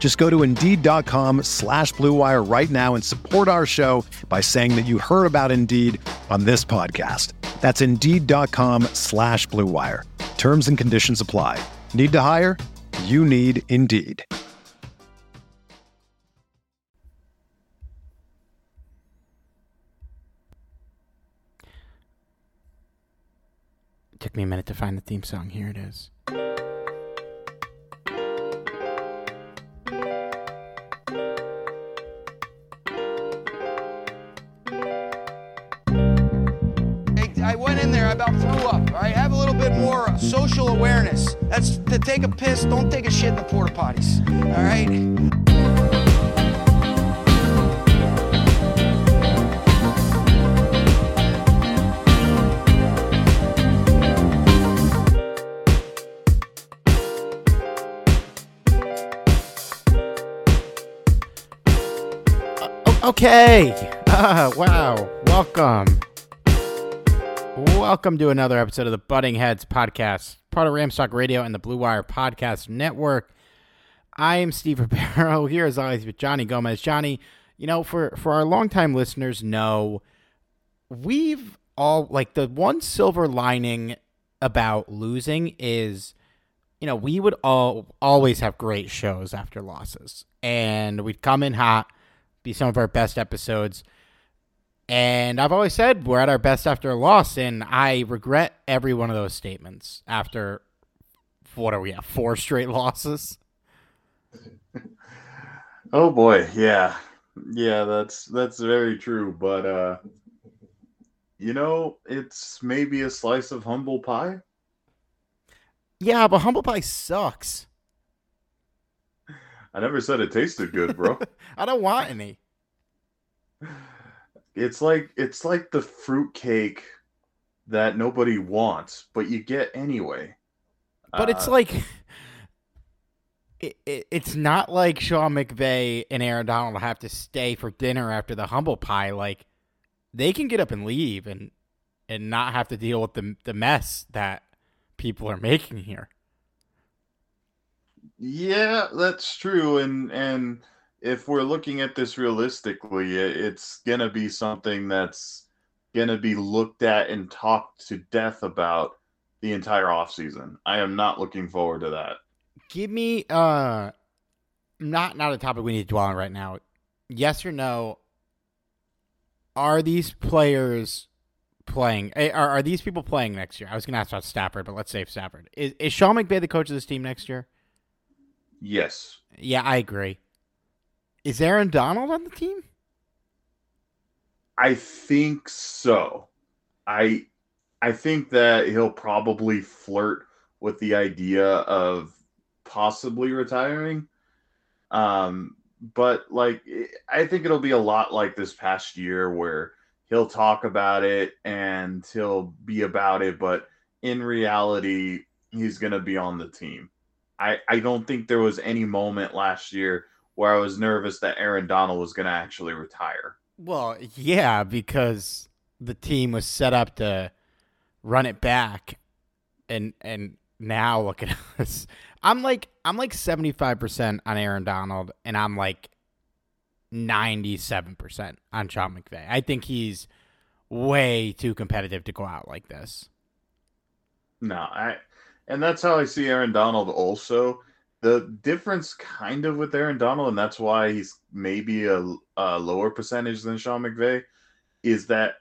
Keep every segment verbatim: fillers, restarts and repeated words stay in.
Just go to Indeed.com slash Blue Wire right now and support our show by saying that you heard about Indeed on this podcast. That's Indeed.com slash Blue Wire. Terms and conditions apply. Need to hire? You need Indeed. It took me a minute to find the theme song. Here it is. I went in there, I about threw up, all right? Have a little bit more social awareness. That's to take a piss, don't take a shit in the porta potties, all right? Okay, uh, wow, welcome. Welcome to another episode of the Butting Heads Podcast, part of Rams Talk Radio and the Blue Wire Podcast Network. I am Steve Ribeiro, here as always with Johnny Gomez. Johnny, you know, for, for our longtime listeners know, we've all, like, the one silver lining about losing is, you know, we would all always have great shows after losses. And we'd come in hot, be some of our best episodes. And I've always said we're at our best after a loss, and I regret every one of those statements after, what are we at, four straight losses? Oh, boy, yeah. Yeah, that's that's very true. But, uh, you know, it's maybe a slice of humble pie. Yeah, but humble pie sucks. I never said it tasted good, bro. I don't want any. It's like it's like the fruitcake that nobody wants, but you get anyway. But uh, it's like it, it, it's not like Sean McVay and Aaron Donald have to stay for dinner after the humble pie. Like, they can get up and leave and and not have to deal with the the mess that people are making here. Yeah, that's true, and and. If we're looking at this realistically, it's going to be something that's going to be looked at and talked to death about the entire offseason. I am not looking forward to that. Give me uh, not not a topic we need to dwell on right now. Yes or no, are these players playing? Are, are these people playing next year? I was going to ask about Stafford, but let's save Stafford. Is, is Sean McVay the coach of this team next year? Yes. Yeah, I agree. Is Aaron Donald on the team? I think so. I I think that he'll probably flirt with the idea of possibly retiring. Um, but, like, I think it'll be a lot like this past year where he'll talk about it and he'll be about it, but in reality, he's going to be on the team. I, I don't think there was any moment last year where I was nervous that Aaron Donald was going to actually retire. Well, yeah, because the team was set up to run it back, and and now look at us. I'm like I'm like seventy-five percent on Aaron Donald, and I'm like ninety-seven percent on Sean McVay. I think he's way too competitive to go out like this. No, I, and that's how I see Aaron Donald also. The difference kind of with Aaron Donald, and that's why he's maybe a, a lower percentage than Sean McVay, is that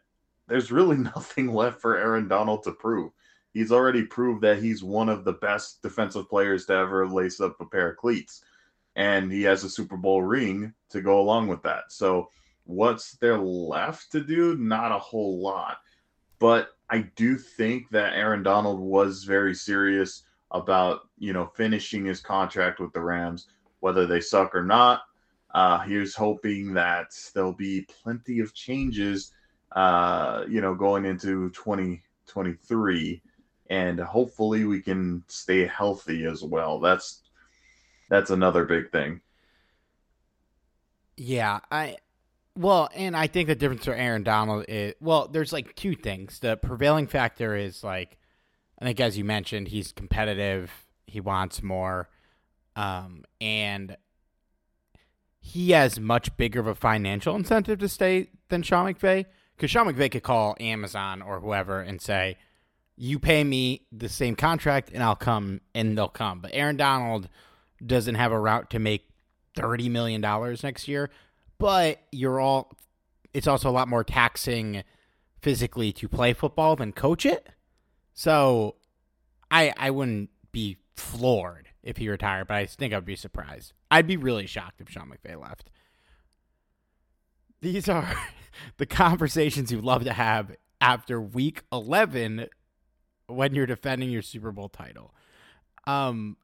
there's really nothing left for Aaron Donald to prove. He's already proved that he's one of the best defensive players to ever lace up a pair of cleats. And he has a Super Bowl ring to go along with that. So what's there left to do? Not a whole lot. But I do think that Aaron Donald was very serious about, you know, finishing his contract with the Rams, whether they suck or not. Uh, here's hoping that there'll be plenty of changes, uh, you know, going into twenty twenty-three, and hopefully we can stay healthy as well. That's that's another big thing. Yeah, I well, and I think the difference for Aaron Donald is, well, there's like two things. The prevailing factor is, like, I think as you mentioned, he's competitive. He wants more, um, and. He has much bigger of a financial incentive to stay than Sean McVay, because Sean McVay could call Amazon or whoever and say, you pay me the same contract and I'll come, and they'll come. But Aaron Donald doesn't have a route to make thirty million dollars next year, but you're all, it's also a lot more taxing physically to play football than coach it. So I, I wouldn't be floored if he retired, but I think I'd be surprised. I'd be really shocked if Sean McVay left. These are the conversations you'd love to have after week eleven when you're defending your Super Bowl title. Um,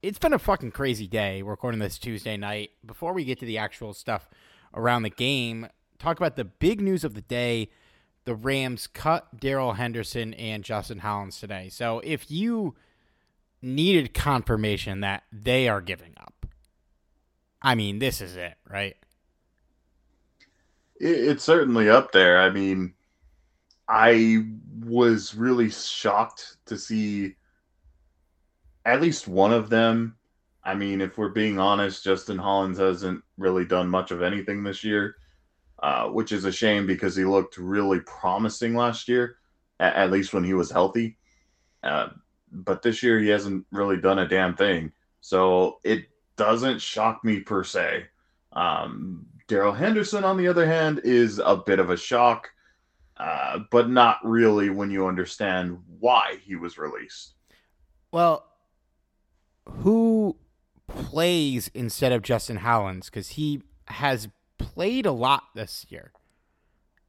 it's been a fucking crazy day. We're recording this Tuesday night. Before we get to the actual stuff around the game, talk about the big news of the day. The Rams cut Darrell Henderson and Justin Hollins today. So if you needed confirmation that they are giving up, I mean, this is it, right? It, it's certainly up there. I mean, I was really shocked to see at least one of them. I mean, if we're being honest, Justin Hollins hasn't really done much of anything this year, uh, which is a shame because he looked really promising last year, at, at least when he was healthy. Uh, but this year he hasn't really done a damn thing. So it doesn't shock me per se. Um, Darrell Henderson, on the other hand, is a bit of a shock, uh, but not really when you understand why he was released. Well, who plays instead of Justin Hollins? Because he has played a lot this year.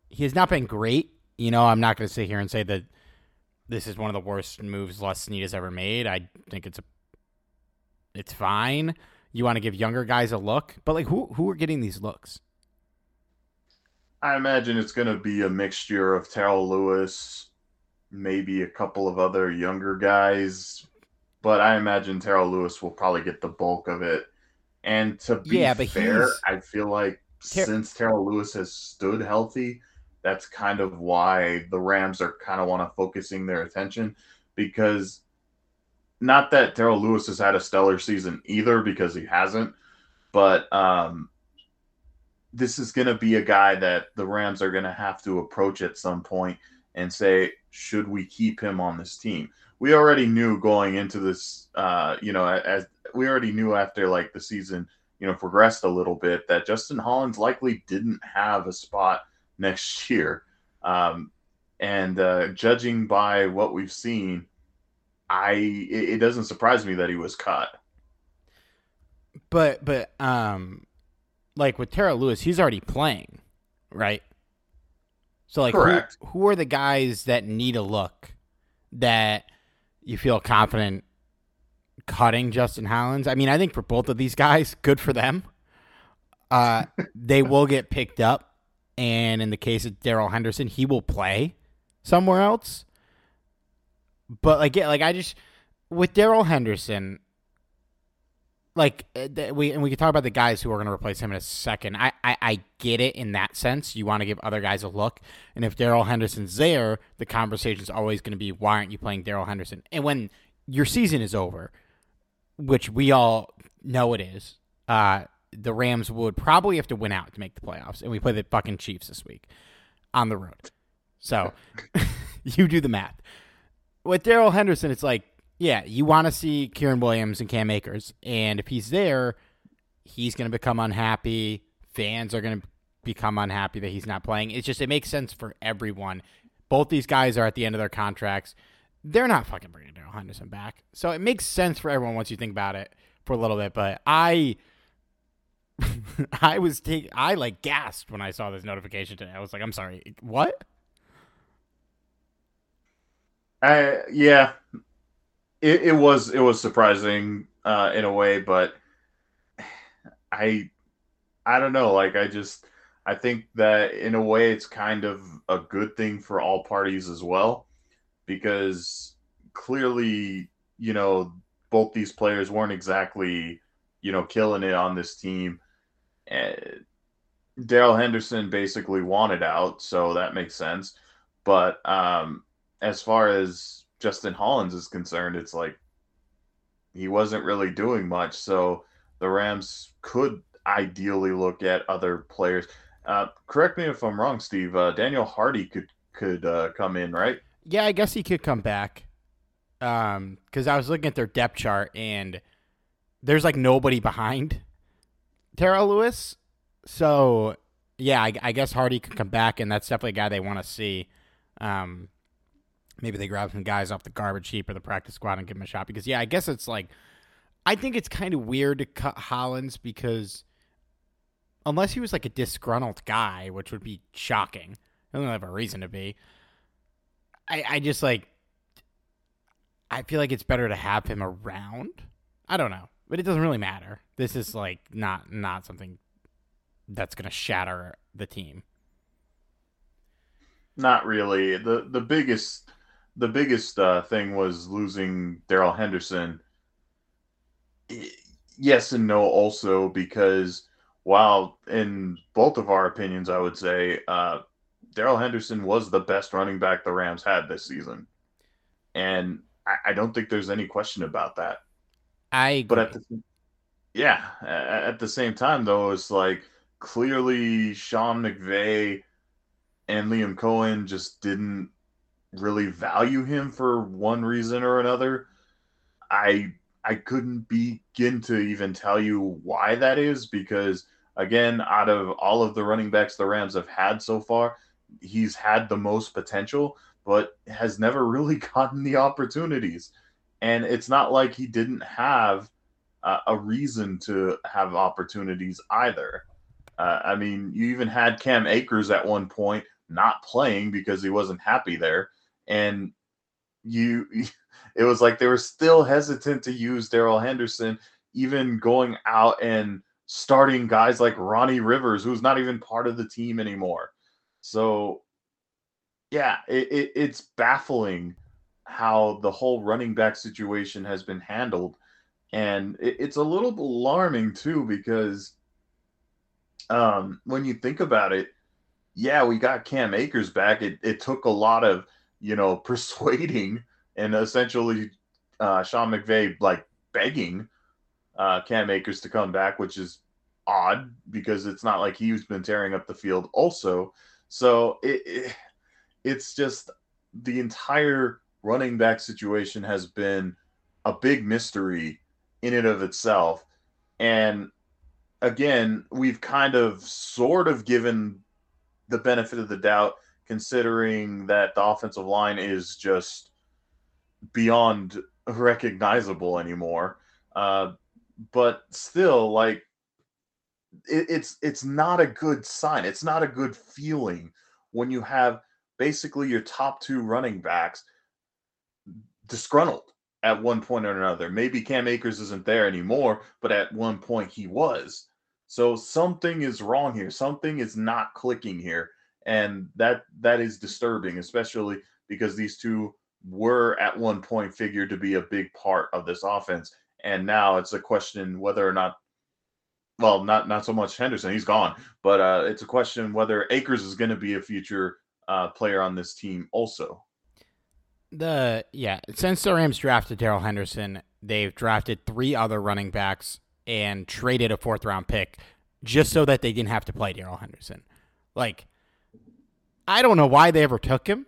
He has not been great. You know, I'm not going to sit here and say that this is one of the worst moves Les Snead has ever made. I think it's a, it's fine. You want to give younger guys a look, but like who who are getting these looks? I imagine it's going to be a mixture of Terrell Lewis, maybe a couple of other younger guys, but I imagine Terrell Lewis will probably get the bulk of it. And to be yeah, but fair, I feel like Ter- since Terrell Lewis has stood healthy, that's kind of why the Rams are kind of want to focusing their attention, because not that Terrell Lewis has had a stellar season either, because he hasn't, but um, this is going to be a guy that the Rams are going to have to approach at some point and say, should we keep him on this team? We already knew going into this, uh, you know, as we already knew after like the season, you know, progressed a little bit, that Justin Hollins likely didn't have a spot next year. Um, and uh, judging by what we've seen, I it, it doesn't surprise me that he was cut. But but um, like with Terrell Lewis, he's already playing, right? So like, correct. Who, who are the guys that need a look that you feel confident cutting Justin Hollins? I mean, I think for both of these guys, good for them. Uh, they will get picked up, and in the case of Darrell Henderson, he will play somewhere else. But, like, yeah, like I just – with Darrell Henderson, like, we and we can talk about the guys who are going to replace him in a second. I, I, I get it in that sense. You want to give other guys a look. And if Darrell Henderson's there, the conversation's always going to be, why aren't you playing Darrell Henderson? And when your season is over, which we all know it is, uh, the Rams would probably have to win out to make the playoffs. And we play the fucking Chiefs this week on the road. So you do the math. With Darrell Henderson, it's like, yeah, you want to see Kieran Williams and Cam Akers. And if he's there, he's going to become unhappy. Fans are going to become unhappy that he's not playing. It's just, it makes sense for everyone. Both these guys are at the end of their contracts. They're not fucking bringing Darrell Henderson back. So it makes sense for everyone once you think about it for a little bit. But I... I was take, I like gasped when I saw this notification today. I was like, I'm sorry, what? I, yeah, it, it was, it was surprising uh, in a way, but I, I don't know. Like, I just, I think that in a way it's kind of a good thing for all parties as well, because clearly, you know, both these players weren't exactly, you know, killing it on this team. Uh, Darrell Henderson basically wanted out, so that makes sense. But um, as far as Justin Hollins is concerned, it's like he wasn't really doing much. So the Rams could ideally look at other players. Uh, correct me if I'm wrong, Steve. Uh, Daniel Hardy could could uh, come in, right? Yeah, I guess he could come back. Um, because I was looking at their depth chart, and there's like nobody behind Terrell Lewis. So, yeah, I, I guess Hardy could come back, and that's definitely a guy they want to see. Um, maybe they grab some guys off the garbage heap or the practice squad and give him a shot. Because, yeah, I guess it's like – I think it's kind of weird to cut Hollins because unless he was like a disgruntled guy, which would be shocking. I don't have a reason to be. I, I just like – I feel like it's better to have him around. I don't know. But it doesn't really matter. This is like not not something that's going to shatter the team. Not really. the The biggest the biggest uh, thing was losing Darrell Henderson. Yes and no, also because while in both of our opinions, I would say uh, Darrell Henderson was the best running back the Rams had this season, and I, I don't think there's any question about that. I agree. But at the, yeah, at the same time, though, it's like clearly Sean McVay and Liam Cohen just didn't really value him for one reason or another. I I couldn't begin to even tell you why that is because, again, out of all of the running backs the Rams have had so far, he's had the most potential but has never really gotten the opportunities. And it's not like he didn't have uh, a reason to have opportunities either. Uh, I mean, you even had Cam Akers at one point not playing because he wasn't happy there. And you, it was like they were still hesitant to use Darrell Henderson, even going out and starting guys like Ronnie Rivers, who's not even part of the team anymore. So, yeah, it, it, it's baffling how the whole running back situation has been handled. And it, it's a little alarming too, because um, when you think about it, yeah, we got Cam Akers back. It, it took a lot of, you know, persuading and essentially uh, Sean McVay, like begging uh, Cam Akers to come back, which is odd because it's not like he's been tearing up the field also. So it, it it's just the entire running back situation has been a big mystery in and of itself. And again, we've kind of sort of given the benefit of the doubt considering that the offensive line is just beyond recognizable anymore. Uh, but still, like, it, it's it's not a good sign. It's not a good feeling when you have basically your top two running backs disgruntled at one point or another. Maybe Cam Akers isn't there anymore, but at one point he was. So something is wrong here. Something is not clicking here. And that that is disturbing, especially because these two were at one point figured to be a big part of this offense. And now it's a question whether or not, well, not, not so much Henderson, he's gone, but uh, it's a question whether Akers is going to be a future uh, player on this team also. The yeah, since the Rams drafted Darrell Henderson, they've drafted three other running backs and traded a fourth round pick just so that they didn't have to play Darrell Henderson. Like, I don't know why they ever took him.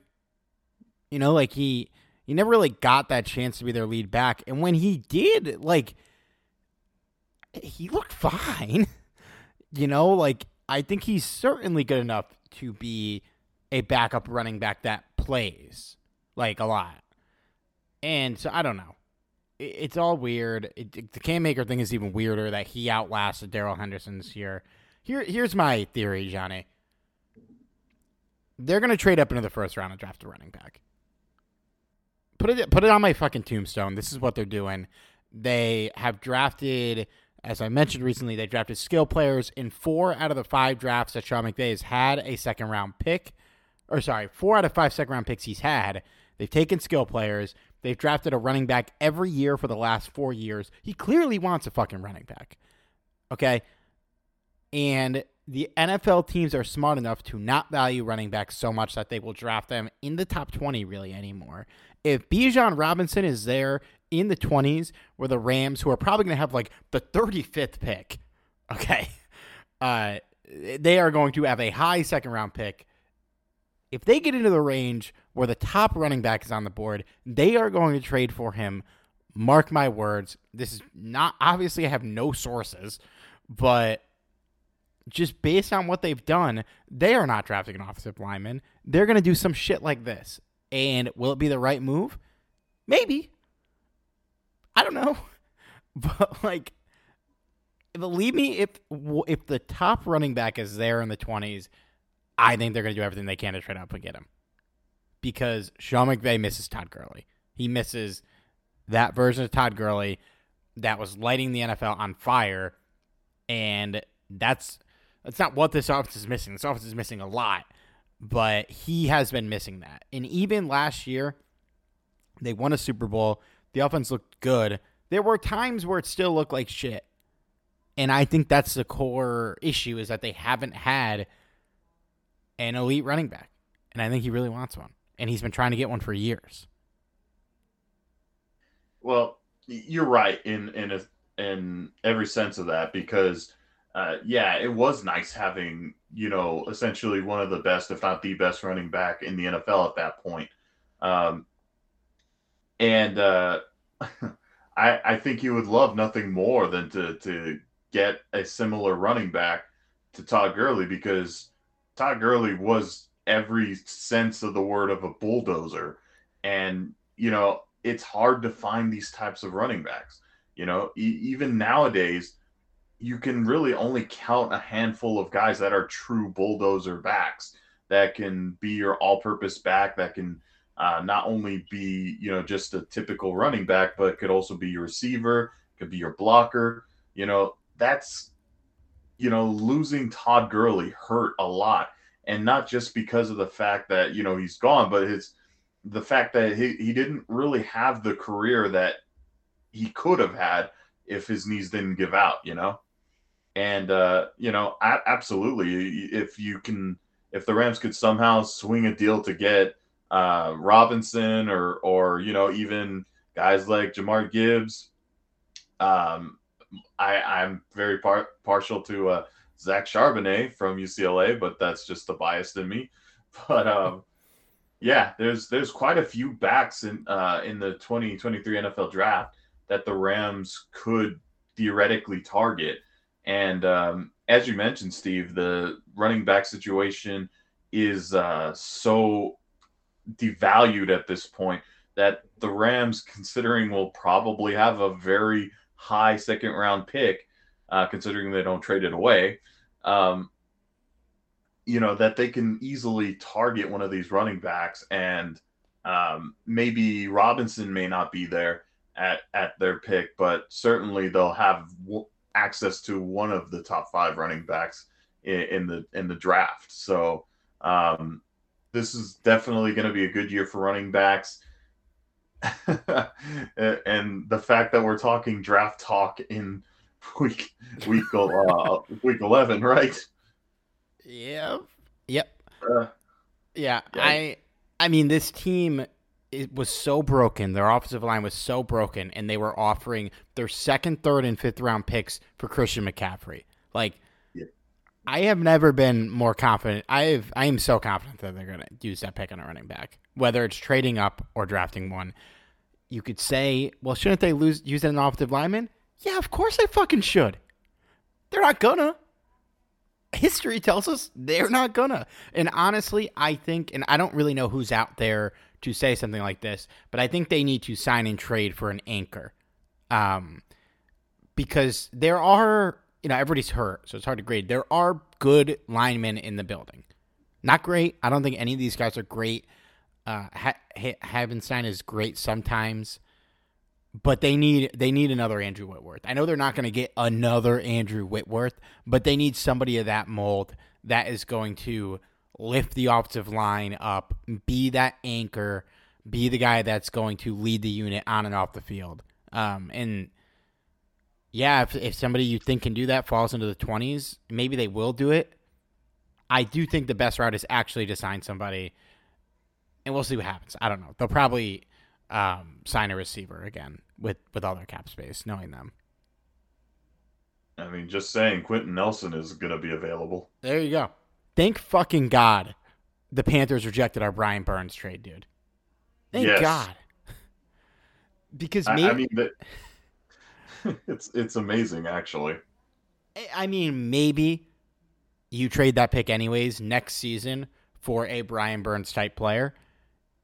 You know, like he he never really got that chance to be their lead back, and when he did, like, he looked fine. You know, like I think he's certainly good enough to be a backup running back that plays, like, a lot. And so, I don't know. It's all weird. It, it, the Cam Akers thing is even weirder, that he outlasted Darrell Henderson this year. Here, here's my theory, Johnny. They're going to trade up into the first round and draft a running back. Put it, put it on my fucking tombstone. This is what they're doing. They have drafted, as I mentioned recently, they drafted skill players in four out of the five drafts that Sean McVay has had a second round pick. Or sorry, four out of five second round picks he's had. They've taken skill players. They've drafted a running back every year for the last four years. He clearly wants a fucking running back. Okay? And the N F L teams are smart enough to not value running backs so much that they will draft them in the top twenty really anymore. If Bijan Robinson is there in the twenties, where the Rams, who are probably going to have like the thirty-fifth pick, okay, uh, they are going to have a high second round pick. If they get into the range where the top running back is on the board, they are going to trade for him. Mark my words. This is not, obviously I have no sources, but just based on what they've done, they are not drafting an offensive lineman. They're going to do some shit like this. And will it be the right move? Maybe. I don't know. But, like, believe me, if if the top running back is there in the twenties, I think they're going to do everything they can to trade up and get him. Because Sean McVay misses Todd Gurley. He misses that version of Todd Gurley that was lighting the N F L on fire. And that's that's not what this offense is missing. This offense is missing a lot. But he has been missing that. And even last year, they won a Super Bowl. The offense looked good. There were times where it still looked like shit. And I think that's the core issue, is that they haven't had an elite running back. And I think he really wants one. And he's been trying to get one for years. Well, you're right in in a, in every sense of that, because, uh, yeah, it was nice having, you know, essentially one of the best, if not the best running back in the N F L at that point. Um, and uh, I, I think you would love nothing more than to, to get a similar running back to Todd Gurley, because Todd Gurley was every sense of the word of a bulldozer. And, you know, it's hard to find these types of running backs. You know, e- even nowadays, you can really only count a handful of guys that are true bulldozer backs, that can be your all-purpose back, that can uh, not only be, you know, just a typical running back, but could also be your receiver, could be your blocker. You know, that's, you know, losing Todd Gurley hurt a lot. And not just because of the fact that, you know, he's gone, but it's the fact that he, he didn't really have the career that he could have had if his knees didn't give out, you know? And, uh, you know, I, absolutely. If you can, if the Rams could somehow swing a deal to get uh, Robinson or, or, you know, even guys like Jahmyr Gibbs, um, I, I'm very par- partial to uh, Zach Charbonnet from U C L A, but that's just the bias in me. But um, yeah, there's there's quite a few backs in uh, in the twenty twenty-three N F L draft that the Rams could theoretically target. And um, as you mentioned, Steve, the running back situation is uh, so devalued at this point that the Rams, considering will probably have a very high second round pick, uh, considering they don't trade it away, um, you know, that they can easily target one of these running backs. And um, maybe Robinson may not be there at, at their pick, but certainly they'll have w- access to one of the top five running backs in, in the, in the draft. So um, this is definitely going to be a good year for running backs. And the fact that we're talking draft talk in week week uh, week eleven, right? Yeah. Yep. Uh, yeah. Yeah. I I mean, this team it was so broken. Their offensive line was so broken, and they were offering their second, third, and fifth round picks for Christian McCaffrey. Like, yeah. I have never been more confident. I have. I am so confident that they're going to use that pick on a running back, whether it's trading up or drafting one. You could say, well, shouldn't they lose use an offensive lineman? Yeah, of course they fucking should. They're not gonna. history tells us they're not gonna. And honestly, I think, and I don't really know who's out there to say something like this, but I think they need to sign and trade for an anchor. Um, because there are, you know, everybody's hurt, so it's hard to grade. There are good linemen in the building. Not great. I don't think any of these guys are great. Uh, ha- ha- Havenstein is great sometimes, but they need they need another Andrew Whitworth. I know they're not going to get another Andrew Whitworth, but they need somebody of that mold that is going to lift the offensive line up, be that anchor, be the guy that's going to lead the unit on and off the field. Um, and yeah, if, if somebody you think can do that falls into the twenties, maybe they will do it. I do think the best route is actually to sign somebody, and we'll see what happens. I don't know. They'll probably um, sign a receiver again with, with all their cap space, knowing them. I mean, just saying, Quentin Nelson is going to be available. There you go. Thank fucking God the Panthers rejected our Brian Burns trade, dude. Thank yes. God. Because maybe... I, I mean, that... it's, it's amazing, actually. I mean, maybe... you trade that pick anyways next season for a Brian Burns type player.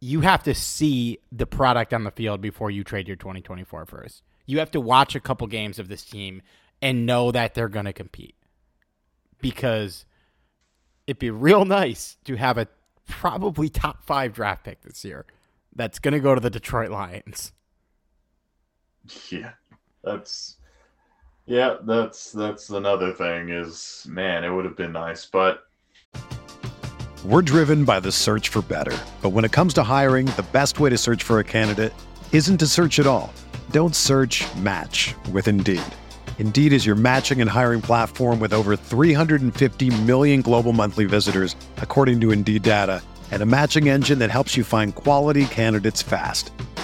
You have to see the product on the field before you trade your twenty twenty-four first. You have to watch a couple games of this team and know that they're going to compete, because it'd be real nice to have a probably top five draft pick this year that's going to go to the Detroit Lions. Yeah, that's... Yeah, that's that's another thing is, man, it would have been nice, but... We're driven by the search for better. But when it comes to hiring, the best way to search for a candidate isn't to search at all. Don't search, match with Indeed. Indeed is your matching and hiring platform with over three hundred fifty million global monthly visitors, according to Indeed data, and a matching engine that helps you find quality candidates fast.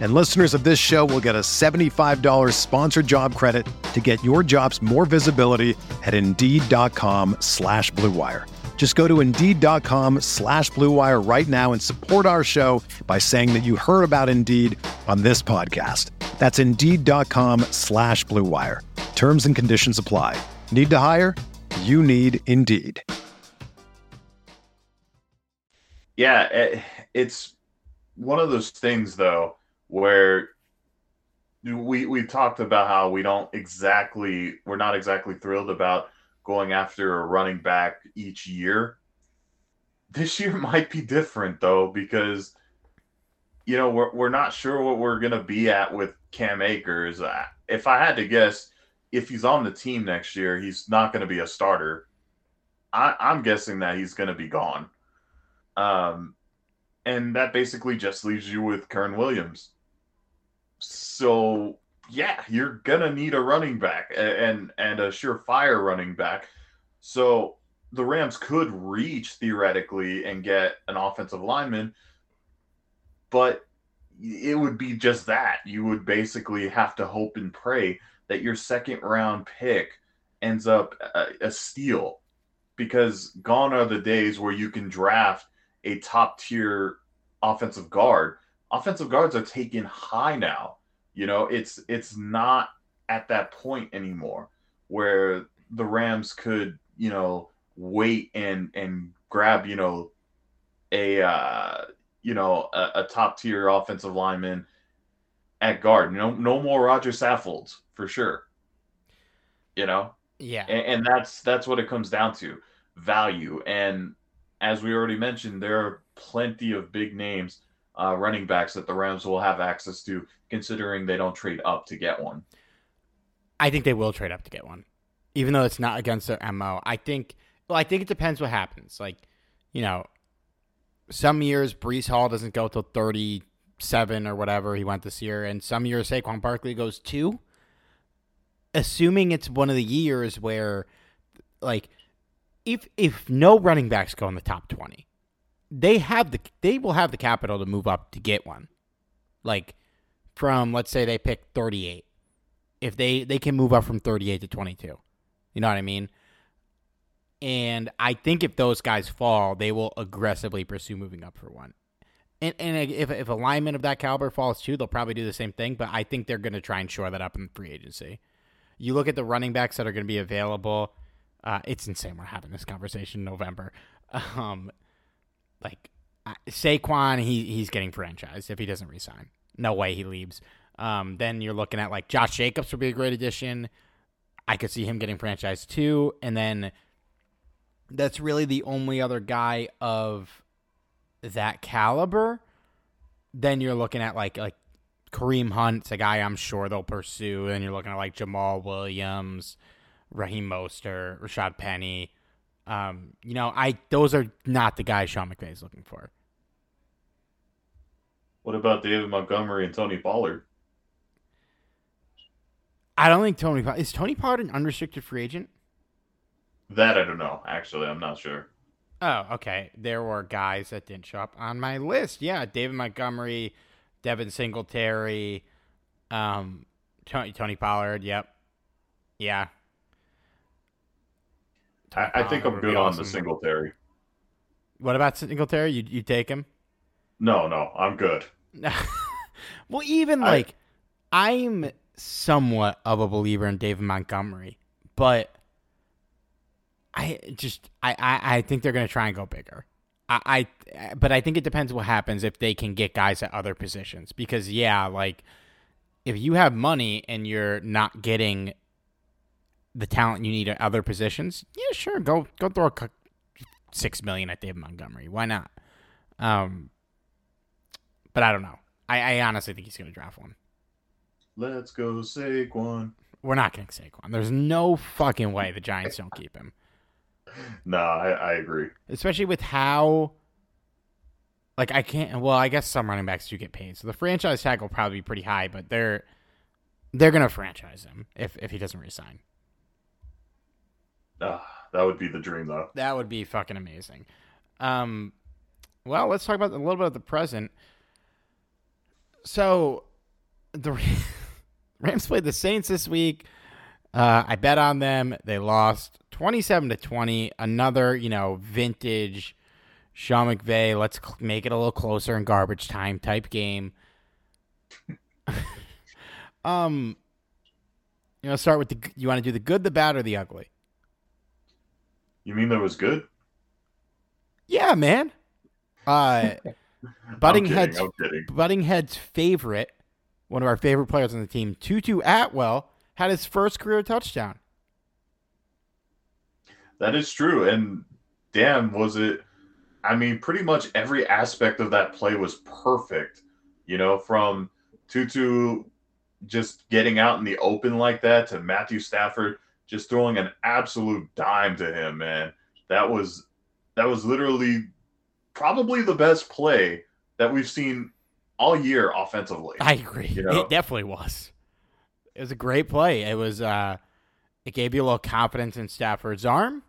And listeners of this show will get a seventy-five dollars sponsored job credit to get your jobs more visibility at Indeed.com slash Blue Wire. Just go to Indeed.com slash Blue Wire right now and support our show by saying that you heard about Indeed on this podcast. That's Indeed.com slash Blue Wire. Terms and conditions apply. Need to hire? You need Indeed. Yeah, it's one of those things, though, where we we talked about how we don't exactly we're not exactly thrilled about going after a running back each year. This year might be different, though, because you know we're we're not sure what we're gonna be at with Cam Akers. If I had to guess, if he's on the team next year, he's not gonna be a starter. I, I'm guessing that he's gonna be gone, um, and that basically just leaves you with Kern Williams. So, yeah, you're going to need a running back and, and a surefire running back. So the Rams could reach, theoretically, and get an offensive lineman, but it would be just that. You would basically have to hope and pray that your second-round pick ends up a, a steal, because gone are the days where you can draft a top-tier offensive guard. Offensive guards are taken high now. You know, it's it's not at that point anymore where the Rams could, you know, wait and and grab, you know, a uh, you know a, a top tier offensive lineman at guard. No, no more Roger Saffolds for sure. You know, yeah, and, and that's that's what it comes down to, value. And as we already mentioned, there are plenty of big names. Uh, running backs that the Rams will have access to, considering they don't trade up to get one. I think they will trade up to get one, even though it's not against their M O. I think, well, I think it depends what happens. Like, you know, some years Breece Hall doesn't go till thirty-seven or whatever he went this year, and some years Saquon Barkley goes two. Assuming it's one of the years where, like, if if no running backs go in the top twenty, They have the they will have the capital to move up to get one. Like from, let's say they pick thirty-eight. If they, they can move up from thirty-eight to twenty-two. You know what I mean? And I think if those guys fall, they will aggressively pursue moving up for one. And and if if a lineman of that caliber falls too, they'll probably do the same thing. But I think they're going to try and shore that up in free agency. You look at the running backs that are going to be available. Uh, it's insane we're having this conversation in November. Um, like Saquon, he he's getting franchised if he doesn't resign. No way he leaves. Um, then you're looking at like Josh Jacobs would be a great addition. I could see him getting franchised too. And then that's really the only other guy of that caliber. Then you're looking at like like Kareem Hunt's a guy I'm sure they'll pursue. And you're looking at like Jamal Williams, Raheem Mostert, Rashad Penny. Um, you know, I those are not the guys Sean McVay is looking for. What about David Montgomery and Tony Pollard? I don't think Tony Pollard is Tony Pollard an unrestricted free agent? That I don't know. Actually, I'm not sure. Oh, okay. There were guys that didn't show up on my list. Yeah, David Montgomery, Devin Singletary, um, Tony, Tony Pollard. Yep. Yeah. I, I think I'm good awesome. on the Singletary. What about Singletary? You you take him? No, no, I'm good. Well, even like I, I'm somewhat of a believer in David Montgomery, but. I just I, I, I think they're going to try and go bigger. I, I But I think it depends what happens if they can get guys at other positions. Because, yeah, like if you have money and you're not getting the talent you need at other positions, yeah, sure, go go throw a six million dollars at David Montgomery. Why not? Um, but I don't know. I, I honestly think he's going to draft one. Let's go Saquon. We're not getting Saquon. There's no fucking way the Giants don't keep him. No, I, I agree. Especially with how, like, I can't. Well, I guess some running backs do get paid, so the franchise tag will probably be pretty high. But they're they're gonna franchise him if if he doesn't resign. Uh, that would be the dream, though. That would be fucking amazing. Um, well, let's talk about a little bit of the present. So, the Rams played the Saints this week. Uh, I bet on them. They lost twenty-seven to twenty. Another, you know, vintage Sean McVay, let's cl- make it a little closer in garbage time type game. um, you know, start with the. You want to do the good, the bad, or the ugly? You mean that was good? Yeah, man. Uh, butting heads. Butting heads favorite. One of our favorite players on the team, Tutu Atwell, had his first career touchdown. That is true. And damn, was it, I mean, pretty much every aspect of that play was perfect. You know, from Tutu just getting out in the open like that to Matthew Stafford just throwing an absolute dime to him, man. That was, that was literally probably the best play that we've seen all year offensively. I agree. You know? It definitely was. It was a great play. It was, uh, it gave you a little confidence in Stafford's arm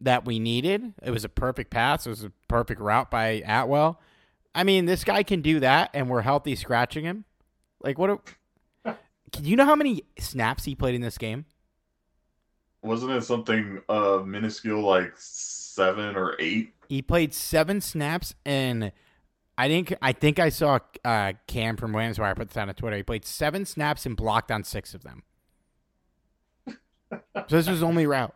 that we needed. It was a perfect pass. It was a perfect route by Atwell. I mean, this guy can do that, and we're healthy scratching him. Like, what? A, do you know how many snaps he played in this game? Wasn't it something uh, minuscule, like seven or eight? He played seven snaps, and I think I think I saw uh, Cam from Williams Wire put this on Twitter. He played seven snaps and blocked on six of them. So this was the only route.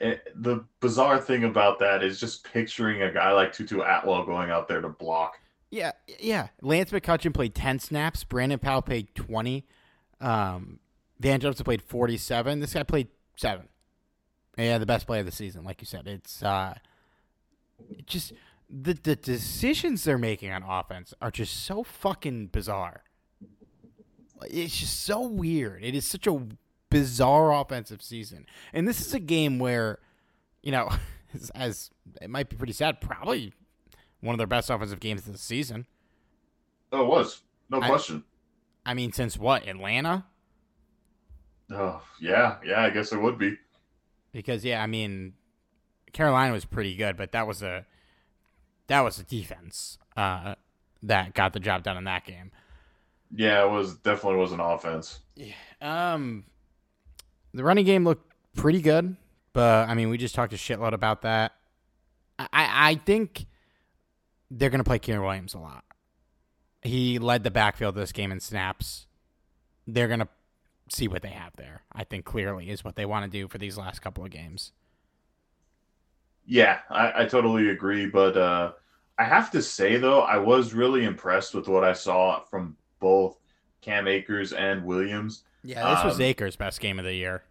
It, the bizarre thing about that is just picturing a guy like Tutu Atwell going out there to block. Yeah, yeah. Lance McCutcheon played ten snaps. Brandon Powell played twenty. Um, Van Jefferson played forty-seven. This guy played seven. Yeah, the best play of the season, like you said. It's uh, it just the the decisions they're making on offense are just so fucking bizarre. It's just so weird. It is such a bizarre offensive season. And this is a game where, you know, as, as it might be pretty sad, probably one of their best offensive games this season. Oh, it was. No I, question. I mean, since what? Atlanta? Oh, yeah. Yeah, I guess it would be. Because, yeah, I mean, Carolina was pretty good, but that was a that was a defense. Uh, that got the job done in that game. Yeah, it was definitely was an offense. Yeah. Um, the running game looked pretty good, but I mean, we just talked a shitload about that. I I think they're gonna play Kieran Williams a lot. He led the backfield this game in snaps. They're gonna see what they have there. I think clearly is what they want to do for these last couple of games. Yeah, I, I totally agree. But uh, I have to say, though, I was really impressed with what I saw from both Cam Akers and Williams. Yeah, this um, was Akers' best game of the year.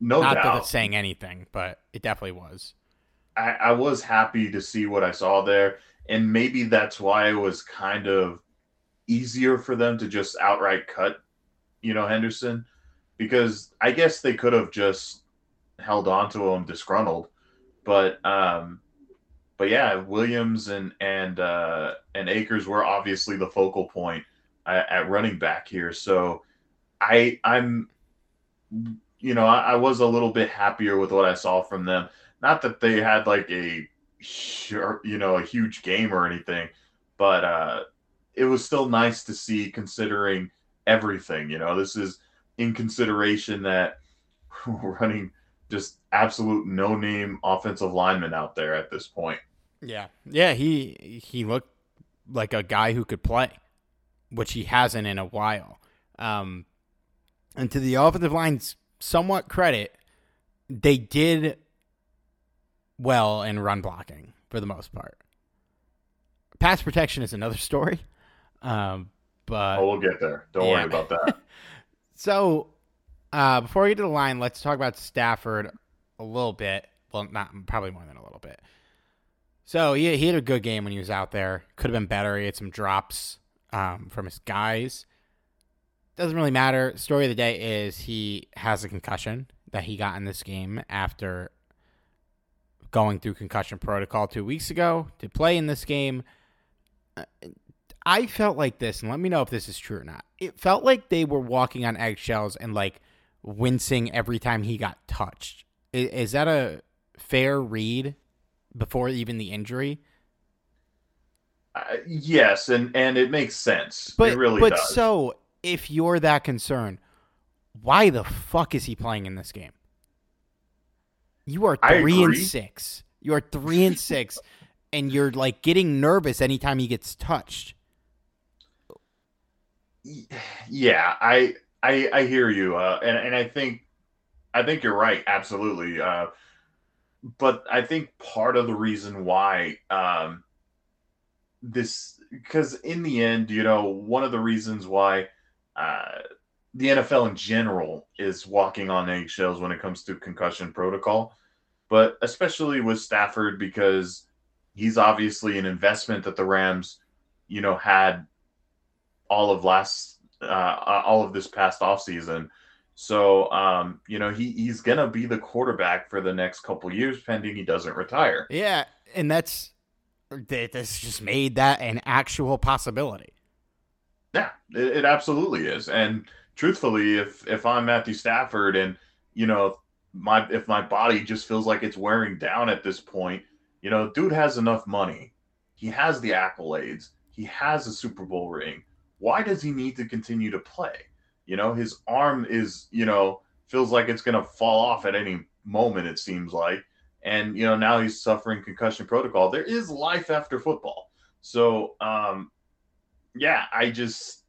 No doubt. Not that it's saying anything, but it definitely was. I, I was happy to see what I saw there. And maybe that's why it was kind of easier for them to just outright cut, you know, Henderson. Because I guess they could have just held on to him disgruntled. But um, but yeah, Williams and and uh, and Akers were obviously the focal point at, at running back here. So I I'm you know I, I was a little bit happier with what I saw from them. Not that they had like a you know a huge game or anything, but uh, it was still nice to see considering everything. You know, this is in consideration that running. Just absolute no-name offensive lineman out there at this point. Yeah. Yeah, he he looked like a guy who could play, which he hasn't in a while. Um, and to the offensive line's somewhat credit, they did well in run blocking for the most part. Pass protection is another story. Um, but oh, we'll get there. Don't yeah. worry about that. So... Uh, before we get to the line, let's talk about Stafford a little bit. Well, not probably more than a little bit. So he, he had a good game when he was out there. Could have been better. He had some drops um, from his guys. Doesn't really matter. Story of the day is he has a concussion that he got in this game after going through concussion protocol two weeks ago to play in this game. I felt like this, and let me know if this is true or not. It felt like they were walking on eggshells and like, wincing every time he got touched. Is, is that a fair read before even the injury? Uh, yes, and, and it makes sense. But, it really but does. But so, if you're that concerned, why the fuck is he playing in this game? You are three and six. You are three and six, and you're like getting nervous anytime he gets touched. Yeah, I... I, I hear you, uh, and and I think I think you're right, absolutely. Uh, but I think part of the reason why um, this, because in the end, you know, one of the reasons why uh, the N F L in general is walking on eggshells when it comes to concussion protocol, but especially with Stafford because he's obviously an investment that the Rams, you know, had all of last. Uh, all of this past offseason. So, um, you know, he, he's going to be the quarterback for the next couple years, pending he doesn't retire. Yeah, and that's that's just made that an actual possibility. Yeah, it, it absolutely is. And truthfully, if if I'm Matthew Stafford and, you know, my if my body just feels like it's wearing down at this point, you know, dude has enough money. He has the accolades. He has a Super Bowl ring. Why does he need to continue to play? You know, his arm is, you know, feels like it's going to fall off at any moment, it seems like. And, you know, now he's suffering concussion protocol. There is life after football. So, um, yeah, I just,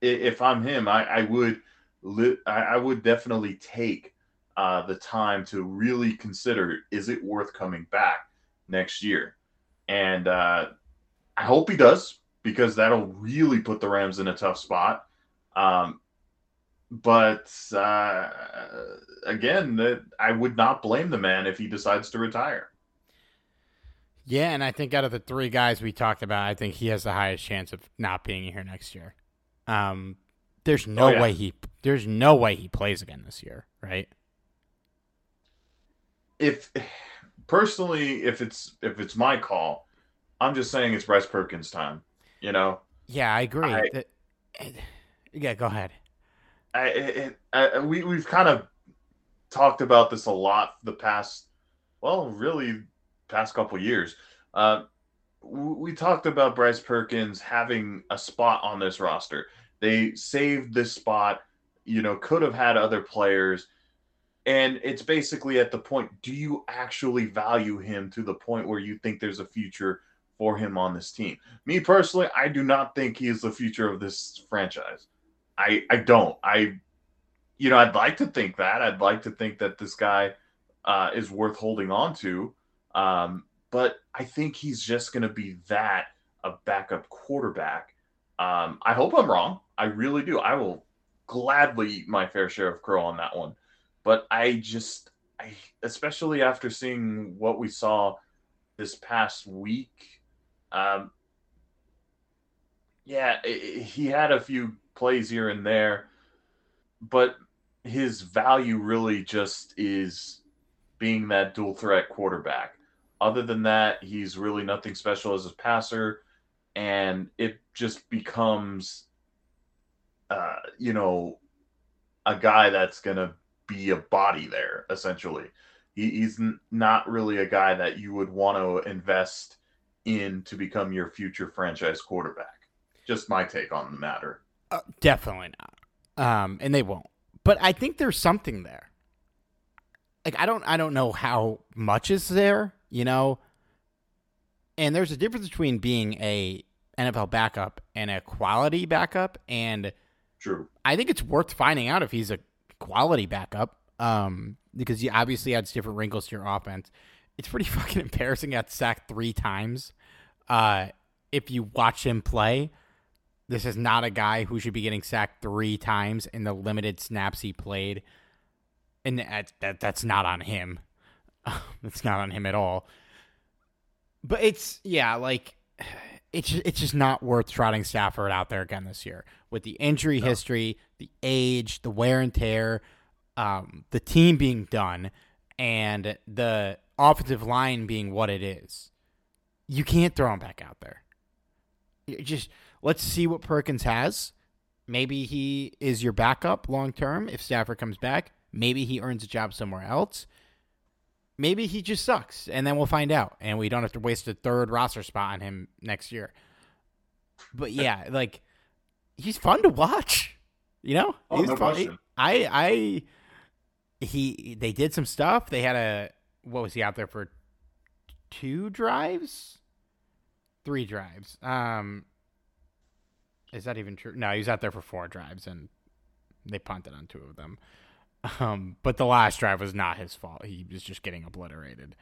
if I'm him, I, I would li- I would definitely take uh, the time to really consider, is it worth coming back next year? And uh, I hope he does. Because that'll really put the Rams in a tough spot. Um, but, uh, again, the, I would not blame the man if he decides to retire. Yeah, and I think out of the three guys we talked about, I think he has the highest chance of not being here next year. Um, there's no oh, yeah. way he there's no way he plays again this year, right? If personally, if it's if it's my call, I'm just saying it's Bryce Perkins' time. You know, yeah, I agree. I, that, yeah, go ahead. I, I, I, we we've kind of talked about this a lot the past, well, really past couple years. Uh, we talked about Bryce Perkins having a spot on this roster. They saved this spot, you know, could have had other players. And it's basically at the point, do you actually value him to the point where you think there's a future for him on this team? Me personally, I do not think he is the future of this franchise. I, I don't. I, you know, I'd like to think that. I'd like to think that this guy uh, is worth holding on to. Um, but I think he's just going to be that, a backup quarterback. Um, I hope I'm wrong. I really do. I will gladly eat my fair share of crow on that one. But I just, I, especially after seeing what we saw this past week, um, yeah, it, it, he had a few plays here and there, but his value really just is being that dual threat quarterback. Other than that, he's really nothing special as a passer, and it just becomes, uh, you know, a guy that's going to be a body there, essentially. He, he's n- not really a guy that you would want to invest in to become your future franchise quarterback. Just my take on the matter. Uh, definitely not. Um, and they won't. But I think there's something there. Like, I don't, I don't know how much is there, you know? And there's a difference between being a N F L backup and a quality backup. And true, I think it's worth finding out if he's a quality backup, um, because he obviously adds different wrinkles to your offense. It's pretty fucking embarrassing. Got sacked three times. Uh, if you watch him play, this is not a guy who should be getting sacked three times in the limited snaps he played, and that, that that's not on him. It's not on him at all. But it's yeah, like it's it's just not worth trotting Stafford out there again this year with the injury no. history. The age, the wear and tear, um, the team being done, and the offensive line being what it is. You can't throw him back out there. You just let's see what Perkins has. Maybe he is your backup long-term if Stafford comes back. Maybe he earns a job somewhere else. Maybe he just sucks, and then we'll find out, and we don't have to waste a third roster spot on him next year. But, yeah, like, he's fun to watch. You know, oh, no question. I, I, he, they did some stuff. They had a, what was he out there for two drives, three drives? Um, is that even true? No, he was out there for four drives and they punted on two of them. Um, but the last drive was not his fault. He was just getting obliterated.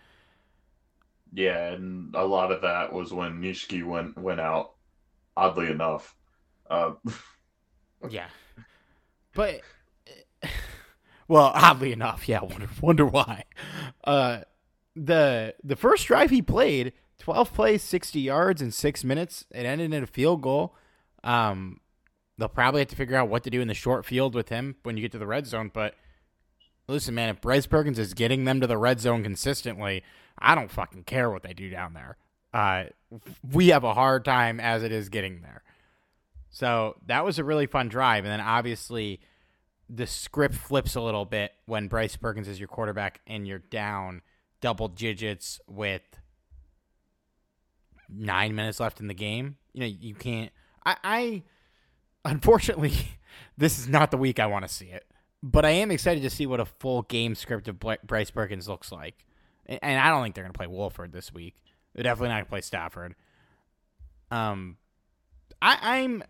Yeah. And a lot of that was when Nishiki went, went out, oddly enough. Uh, yeah. But, well, oddly enough, yeah, wonder, wonder why. Uh, the the first drive he played, twelve plays, sixty yards in six minutes. It ended in a field goal. Um, they'll probably have to figure out what to do in the short field with him when you get to the red zone. But, listen, man, if Bryce Perkins is getting them to the red zone consistently, I don't fucking care what they do down there. Uh, we have a hard time as it is getting there. So that was a really fun drive. And then obviously the script flips a little bit when Bryce Perkins is your quarterback and you're down double digits with nine minutes left in the game. You know, you can't, I, I unfortunately, this is not the week I want to see it, but I am excited to see what a full game script of Bryce Perkins looks like. And I don't think they're going to play Wolford this week. They're definitely not going to play Stafford. Um, I, I'm,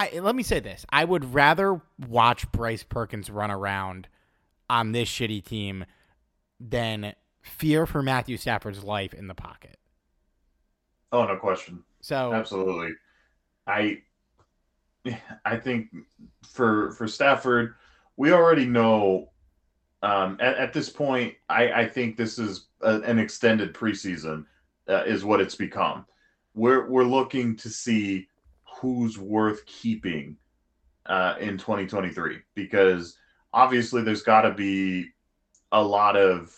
I, let me say this. I would rather watch Bryce Perkins run around on this shitty team than fear for Matthew Stafford's life in the pocket. Oh, no question. So absolutely. I I think for for Stafford, we already know um, at, at this point, I, I think this is a, an extended preseason uh, is what it's become. We're we're looking to see who's worth keeping uh, in twenty twenty-three, because obviously there's got to be a lot of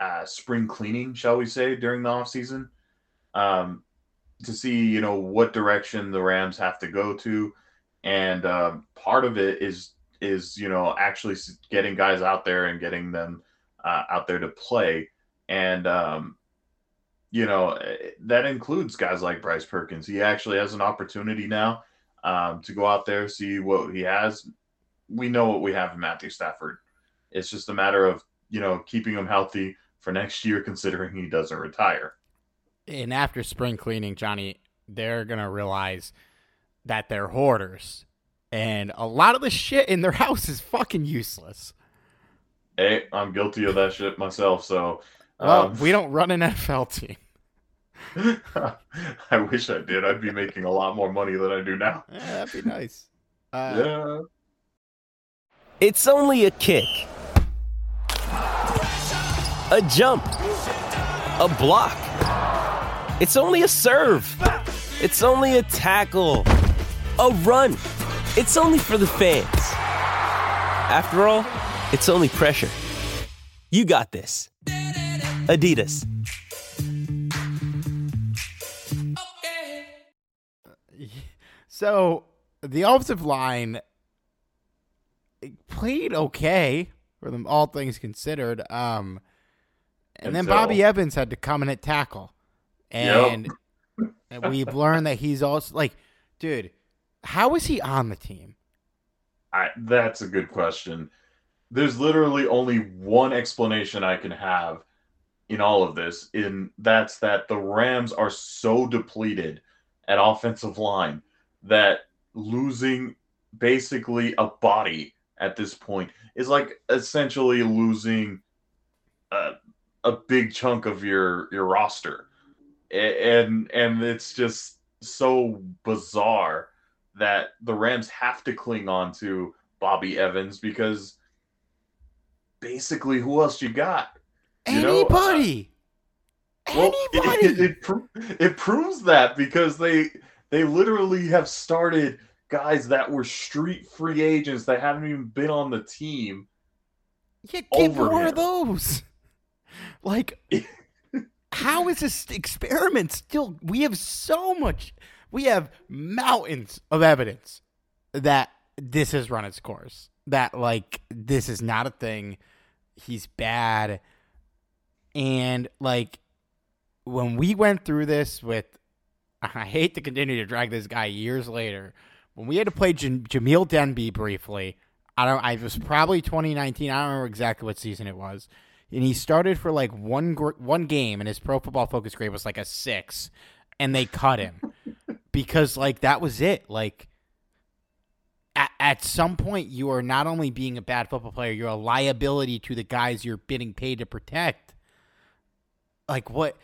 uh, spring cleaning, shall we say, during the offseason um, to see, you know, what direction the Rams have to go to. And uh, part of it is, is you know, actually getting guys out there and getting them uh, out there to play. And um, you know, that includes guys like Bryce Perkins. He actually has an opportunity now um, to go out there, see what he has. We know what we have in Matthew Stafford. It's just a matter of, you know, keeping him healthy for next year, considering he doesn't retire. And after spring cleaning, Johnny, they're going to realize that they're hoarders. And a lot of the shit in their house is fucking useless. Hey, I'm guilty of that shit myself, so... Well, um, we don't run an N F L team. I wish I did. I'd be making a lot more money than I do now. Yeah, that'd be nice. Uh, yeah. It's only a kick. A jump. A block. It's only a serve. It's only a tackle. A run. It's only for the fans. After all, it's only pressure. You got this. Adidas. So the offensive line played okay for them, all things considered. Um, and, and then so, Bobby Evans had to come in at tackle, and, yep. and we've learned that he's also like, dude, how is he on the team? I, that's a good question. There's literally only one explanation I can have in all of this, in that's that the Rams are so depleted at offensive line that losing basically a body at this point is like essentially losing a, a big chunk of your, your roster. And, and it's just so bizarre that the Rams have to cling on to Bobby Evans because basically who else you got? You Anybody, know, uh, well, anybody. It, it, it, it proves that because they they literally have started guys that were street free agents that haven't even been on the team. Yeah, give more him. of those. Like, how is this experiment still? We have so much. We have mountains of evidence that this has run its course. That like this is not a thing. He's bad. And, like, when we went through this with, I hate to continue to drag this guy years later, when we had to play J- Jameel Denby briefly, I don't, I was probably twenty nineteen, I don't remember exactly what season it was, and he started for, like, one one game, and his Pro Football Focus grade was, like, a six, and they cut him. Because, like, that was it. Like, at, at some point, you are not only being a bad football player, you're a liability to the guys you're getting paid to protect. Like, what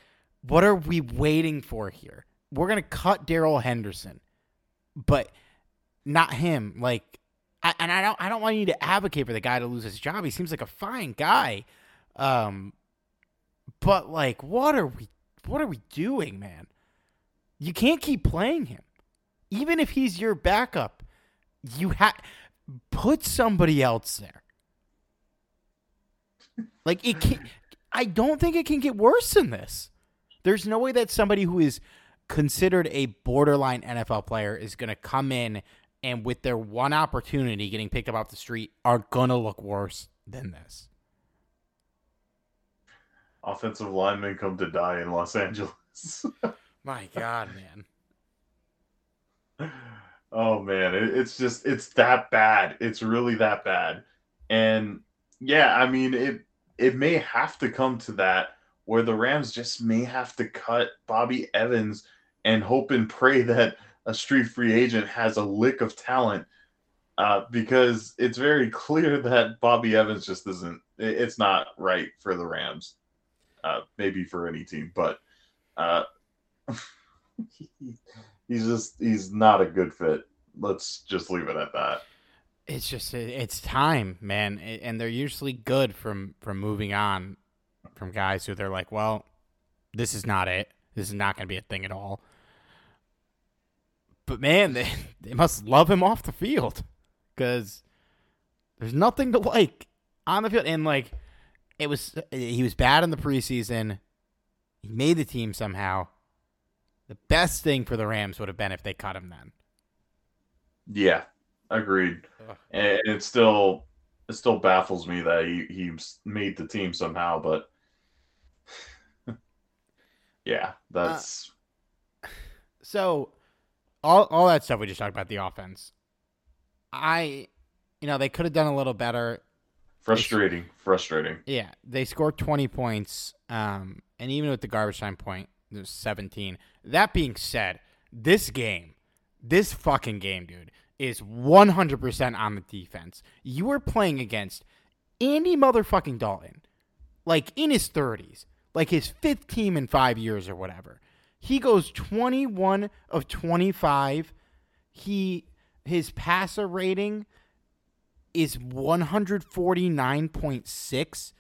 what are we waiting for here? We're going to cut Darrell Henderson, but not him. Like, I, and I don't I don't want you to advocate for the guy to lose his job. He seems like a fine guy. Um, but, like, what are we what are we doing, man? You can't keep playing him. Even if he's your backup, you ha- put somebody else there. Like, it can't... I don't think it can get worse than this. There's no way that somebody who is considered a borderline N F L player is going to come in and with their one opportunity getting picked up off the street are going to look worse than this. Offensive linemen come to die in Los Angeles. My God, man. Oh, man. It's just, it's that bad. It's really that bad. And yeah, I mean, it, It may have to come to that where the Rams just may have to cut Bobby Evans and hope and pray that a street free agent has a lick of talent uh, because it's very clear that Bobby Evans just isn't, it's not right for the Rams, uh, maybe for any team, but uh, he's just, he's not a good fit. Let's just leave it at that. It's just, it's time, man. And they're usually good from, from moving on from guys who they're like, well, this is not it. This is not going to be a thing at all. But, man, they, they must love him off the field because there's nothing to like on the field. And, like, it was he was bad in the preseason. He made the team somehow. The best thing for the Rams would have been if they cut him then. Yeah. Agreed, and it still it still baffles me that he, he made the team somehow. But Yeah, that's uh, so all all that stuff we just talked about, the offense. I, you know, they could have done a little better. Frustrating, frustrating. Yeah, they scored twenty points, um, and even with the garbage time point, it was seventeen. That being said, this game, this fucking game, dude, is one hundred percent on the defense. You are playing against Andy motherfucking Dalton, like in his thirties, like his fifth team in five years or whatever. He goes twenty-one of twenty-five. He his passer rating is one forty-nine point six.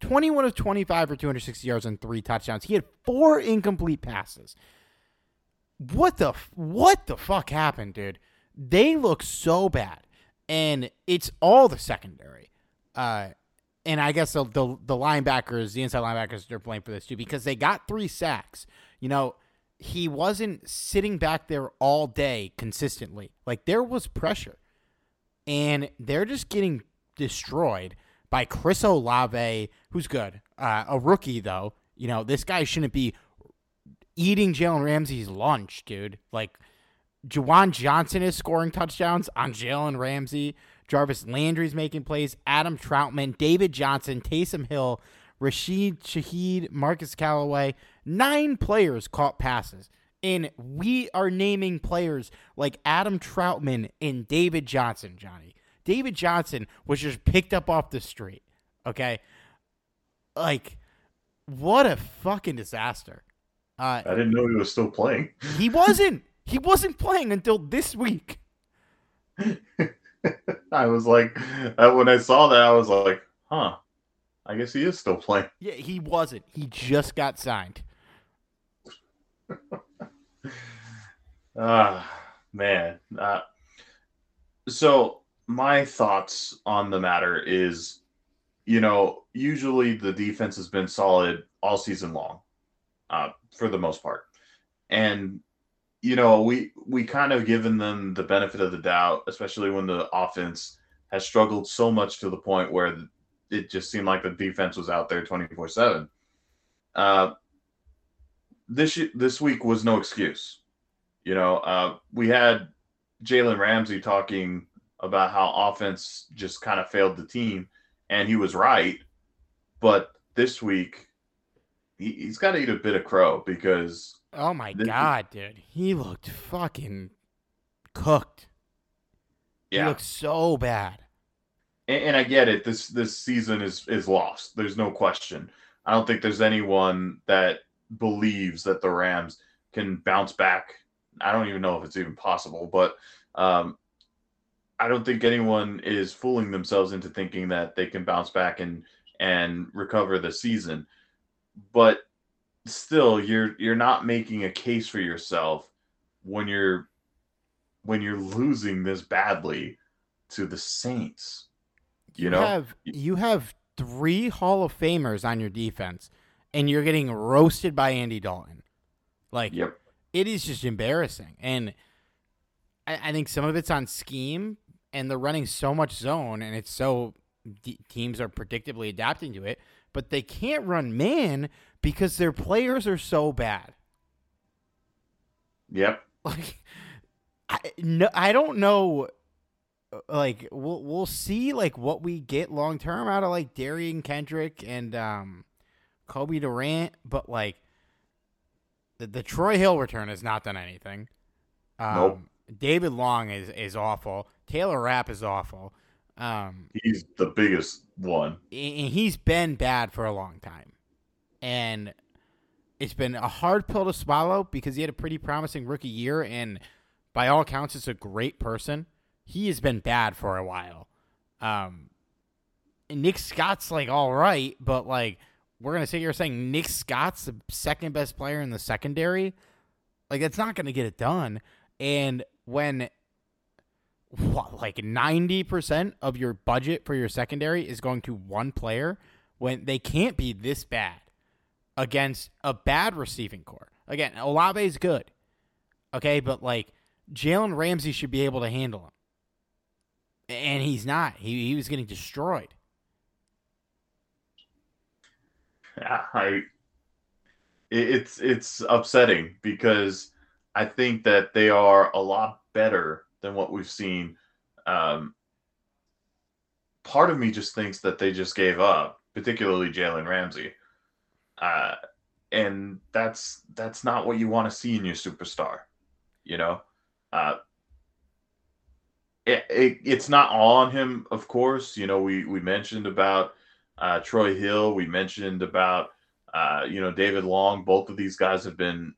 twenty-one of twenty-five for two hundred sixty yards and three touchdowns. He had four incomplete passes. What the what the fuck happened, dude? They look so bad, and it's all the secondary. Uh, and I guess the, the the linebackers, the inside linebackers, they're blamed for this too because they got three sacks. You know, he wasn't sitting back there all day consistently. Like, there was pressure, and they're just getting destroyed by Chris Olave, who's good, uh, a rookie though. You know, this guy shouldn't be eating Jalen Ramsey's lunch, dude. Like, Juwan Johnson is scoring touchdowns on Jalen Ramsey. Jarvis Landry's making plays. Adam Troutman, David Johnson, Taysom Hill, Rashid Shaheed, Marcus Callaway. Nine players caught passes. And we are naming players like Adam Troutman and David Johnson, Johnny. David Johnson was just picked up off the street, okay? Like, what a fucking disaster. Uh, I didn't know he was still playing. He wasn't. He wasn't playing until this week. I was like, when I saw that, I was like, huh, I guess he is still playing. Yeah, he wasn't. He just got signed. Ah, man. Uh, so my thoughts on the matter is, you know, usually the defense has been solid all season long, uh, for the most part. And you know, we, we kind of given them the benefit of the doubt, especially when the offense has struggled so much to the point where it just seemed like the defense was out there twenty-four seven. Uh, this this week was no excuse. You know, uh, we had Jalen Ramsey talking about how offense just kind of failed the team, and he was right. But this week, he, he's got to eat a bit of crow because – oh, my God, dude. He looked fucking cooked. Yeah. He looked so bad. And, and I get it. This this season is, is lost. There's no question. I don't think there's anyone that believes that the Rams can bounce back. I don't even know if it's even possible. But um, I don't think anyone is fooling themselves into thinking that they can bounce back and, and recover the season. But still, you're you're not making a case for yourself when you're when you're losing this badly to the Saints. You, you know, have, you have three Hall of Famers on your defense, and you're getting roasted by Andy Dalton. Like, yep. It is just embarrassing, and I, I think some of it's on scheme, and they're running so much zone, and it's so de- teams are predictably adapting to it, but they can't run man. Because their players are so bad. Yep. Like, I, no, I don't know. Like, we'll we'll see. Like, what we get long term out of like Darian Kendrick and um, Kobe Durant, but like the, the Troy Hill return has not done anything. Um, nope. David Long is is awful. Taylor Rapp is awful. Um, he's the biggest one, and he's been bad for a long time. And it's been a hard pill to swallow because he had a pretty promising rookie year, and by all accounts, it's a great person. He has been bad for a while. Um, and Nick Scott's, like, all right, but, like, we're going to sit here saying Nick Scott's the second-best player in the secondary? Like, that's not going to get it done. And when, what, like, ninety percent of your budget for your secondary is going to one player, when they can't be this bad against a bad receiving corps. Again, Olave's good. Okay, but, like, Jalen Ramsey should be able to handle him. And he's not. He he was getting destroyed. I it's it's upsetting because I think that they are a lot better than what we've seen. Um, part of me just thinks that they just gave up, particularly Jalen Ramsey. Uh, and that's that's not what you want to see in your superstar, you know? Uh, it, it, it's not all on him, of course. You know, we, we mentioned about uh, Troy Hill. We mentioned about, uh, you know, David Long. Both of these guys have been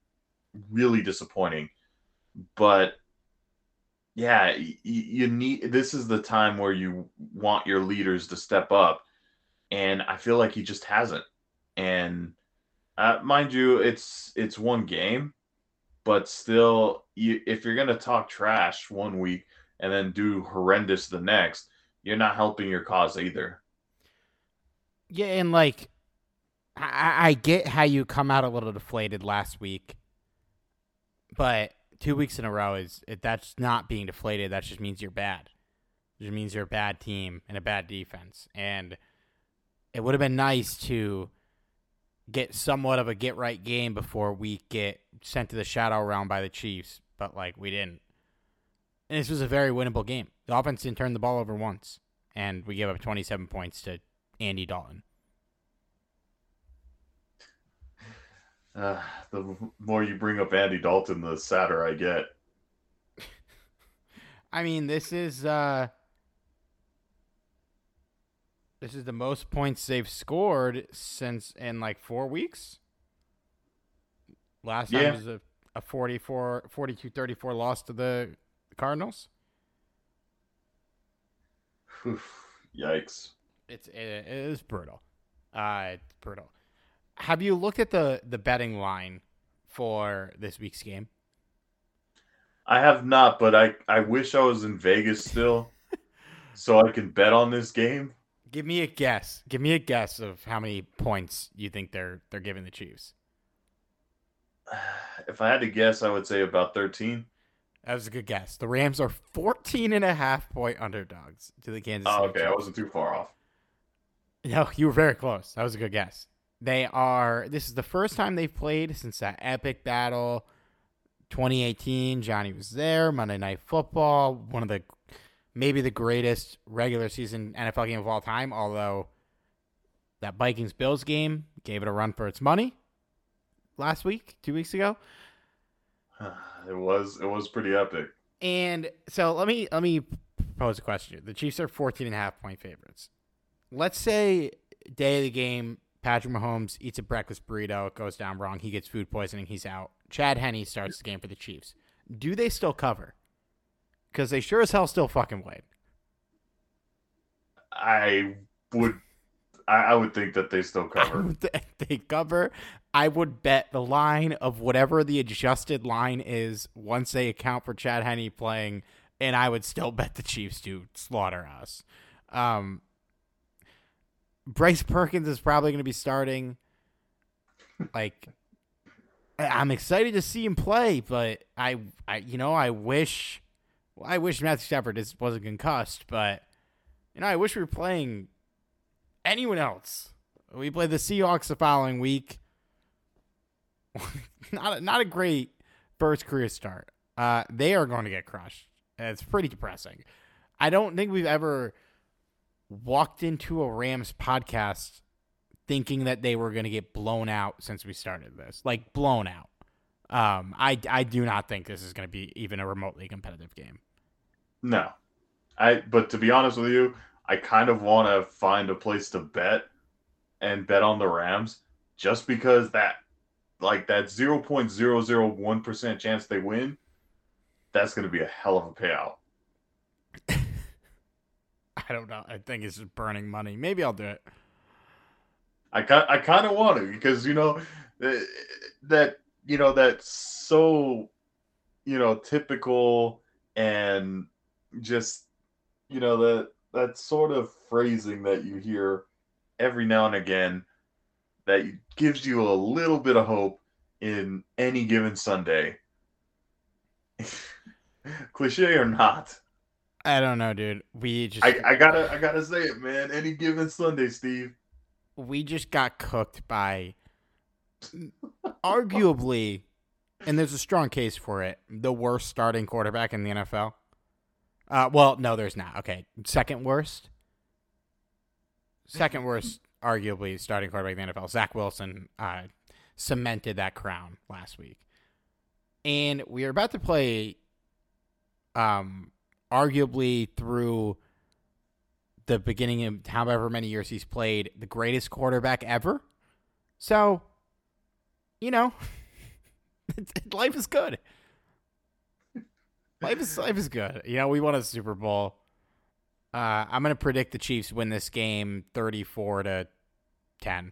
really disappointing. But yeah, you, you need, this is the time where you want your leaders to step up. And I feel like he just hasn't. And uh, mind you, it's, it's one game, but still, you, if you're going to talk trash one week and then do horrendous the next, you're not helping your cause either. Yeah. And like, I, I get how you come out a little deflated last week, but two weeks in a row is that's not being deflated. That just means you're bad. It just means you're a bad team and a bad defense. And it would have been nice to get somewhat of a get right game before we get sent to the shadow round by the Chiefs, but like we didn't. And this was a very winnable game. The offense didn't turn the ball over once, and we gave up twenty-seven points to Andy Dalton. Uh, the more you bring up Andy Dalton, the sadder I get. I mean, this is uh, this is the most points they've scored since in like four weeks. Last time yeah. was a, a forty-four, forty-two thirty-four loss to the Cardinals. Oof, yikes. It's it, it is brutal. Uh, it's brutal. Have you looked at the, the betting line for this week's game? I have not, but I, I wish I was in Vegas still so I can bet on this game. Give me a guess. Give me a guess of how many points you think they're they're giving the Chiefs. If I had to guess, I would say about thirteen. That was a good guess. The Rams are fourteen and a half point underdogs to the Kansas City. Oh, okay. Chiefs. I wasn't too far off. No, you were very close. That was a good guess. They are, this is the first time they've played since that epic battle, twenty eighteen. Johnny was there, Monday Night Football, one of the, maybe the greatest regular season N F L game of all time, although that Vikings-Bills game gave it a run for its money last week, two weeks ago. It was, it was pretty epic. And so let me, let me pose a question. The Chiefs are fourteen and a half point favorites. Let's say day of the game, Patrick Mahomes eats a breakfast burrito. It goes down wrong. He gets food poisoning. He's out. Chad Henney starts the game for the Chiefs. Do they still cover? Because they sure as hell still fucking played. I would, I would think that they still cover. They cover. I would bet the line of whatever the adjusted line is once they account for Chad Henney playing, and I would still bet the Chiefs to slaughter us. Um, Bryce Perkins is probably going to be starting. Like, I'm excited to see him play, but I, I, you know, I wish, well, I wish Matthew Stafford wasn't concussed, but you know, I wish we were playing anyone else. We played the Seahawks the following week. not, a, not a great first career start. Uh, they are going to get crushed. It's pretty depressing. I don't think we've ever walked into a Rams podcast thinking that they were going to get blown out since we started this, like blown out. Um, I, I do not think this is going to be even a remotely competitive game. No, I, but to be honest with you, I kind of want to find a place to bet and bet on the Rams just because that, like that zero point zero zero one percent chance they win, that's going to be a hell of a payout. I don't know. I think it's just burning money. Maybe I'll do it. I kind I kind of want to because you know that you know that's so you know typical and just you know that that sort of phrasing that you hear every now and again that gives you a little bit of hope in any given Sunday. Cliche or not. I don't know, dude. We just I, I gotta I gotta say it, man. Any given Sunday, Steve. We just got cooked by arguably, and there's a strong case for it, the worst starting quarterback in the N F L. Uh, well, no, there's not. Okay, second worst. Second worst, arguably, starting quarterback in the N F L. Zach Wilson uh, cemented that crown last week. And we are about to play, um, arguably through the beginning of however many years he's played, the greatest quarterback ever. So, you know, life is good. Life is life is good. You know, we won a Super Bowl. Uh, I'm going to predict the Chiefs win this game thirty-four to ten.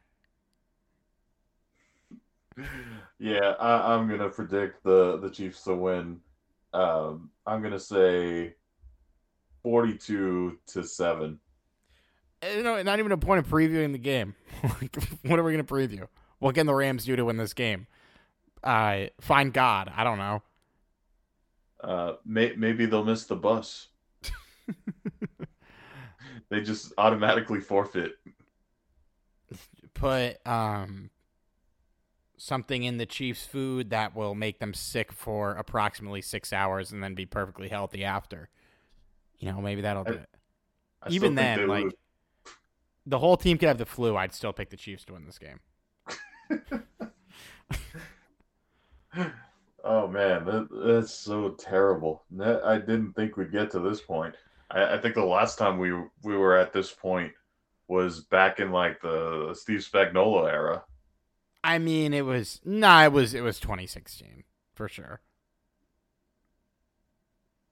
Yeah, I, I'm going to predict the, the Chiefs to win. Um, I'm going to say forty-two to seven. You know, not even a point of previewing the game. What are we going to preview? What can the Rams do to win this game? Uh, find God. I don't know. Uh, may, maybe they'll miss the bus. They just automatically forfeit. Put um something in the Chiefs' food that will make them sick for approximately six hours and then be perfectly healthy after. You know, maybe that'll do it. I, I Even then, like, would. The whole team could have the flu. I'd still pick the Chiefs to win this game. Oh, man, that, that's so terrible. That, I didn't think we'd get to this point. I, I think the last time we we were at this point was back in, like, the Steve Spagnuolo era. I mean, it was – no, nah, it was it was twenty sixteen for sure.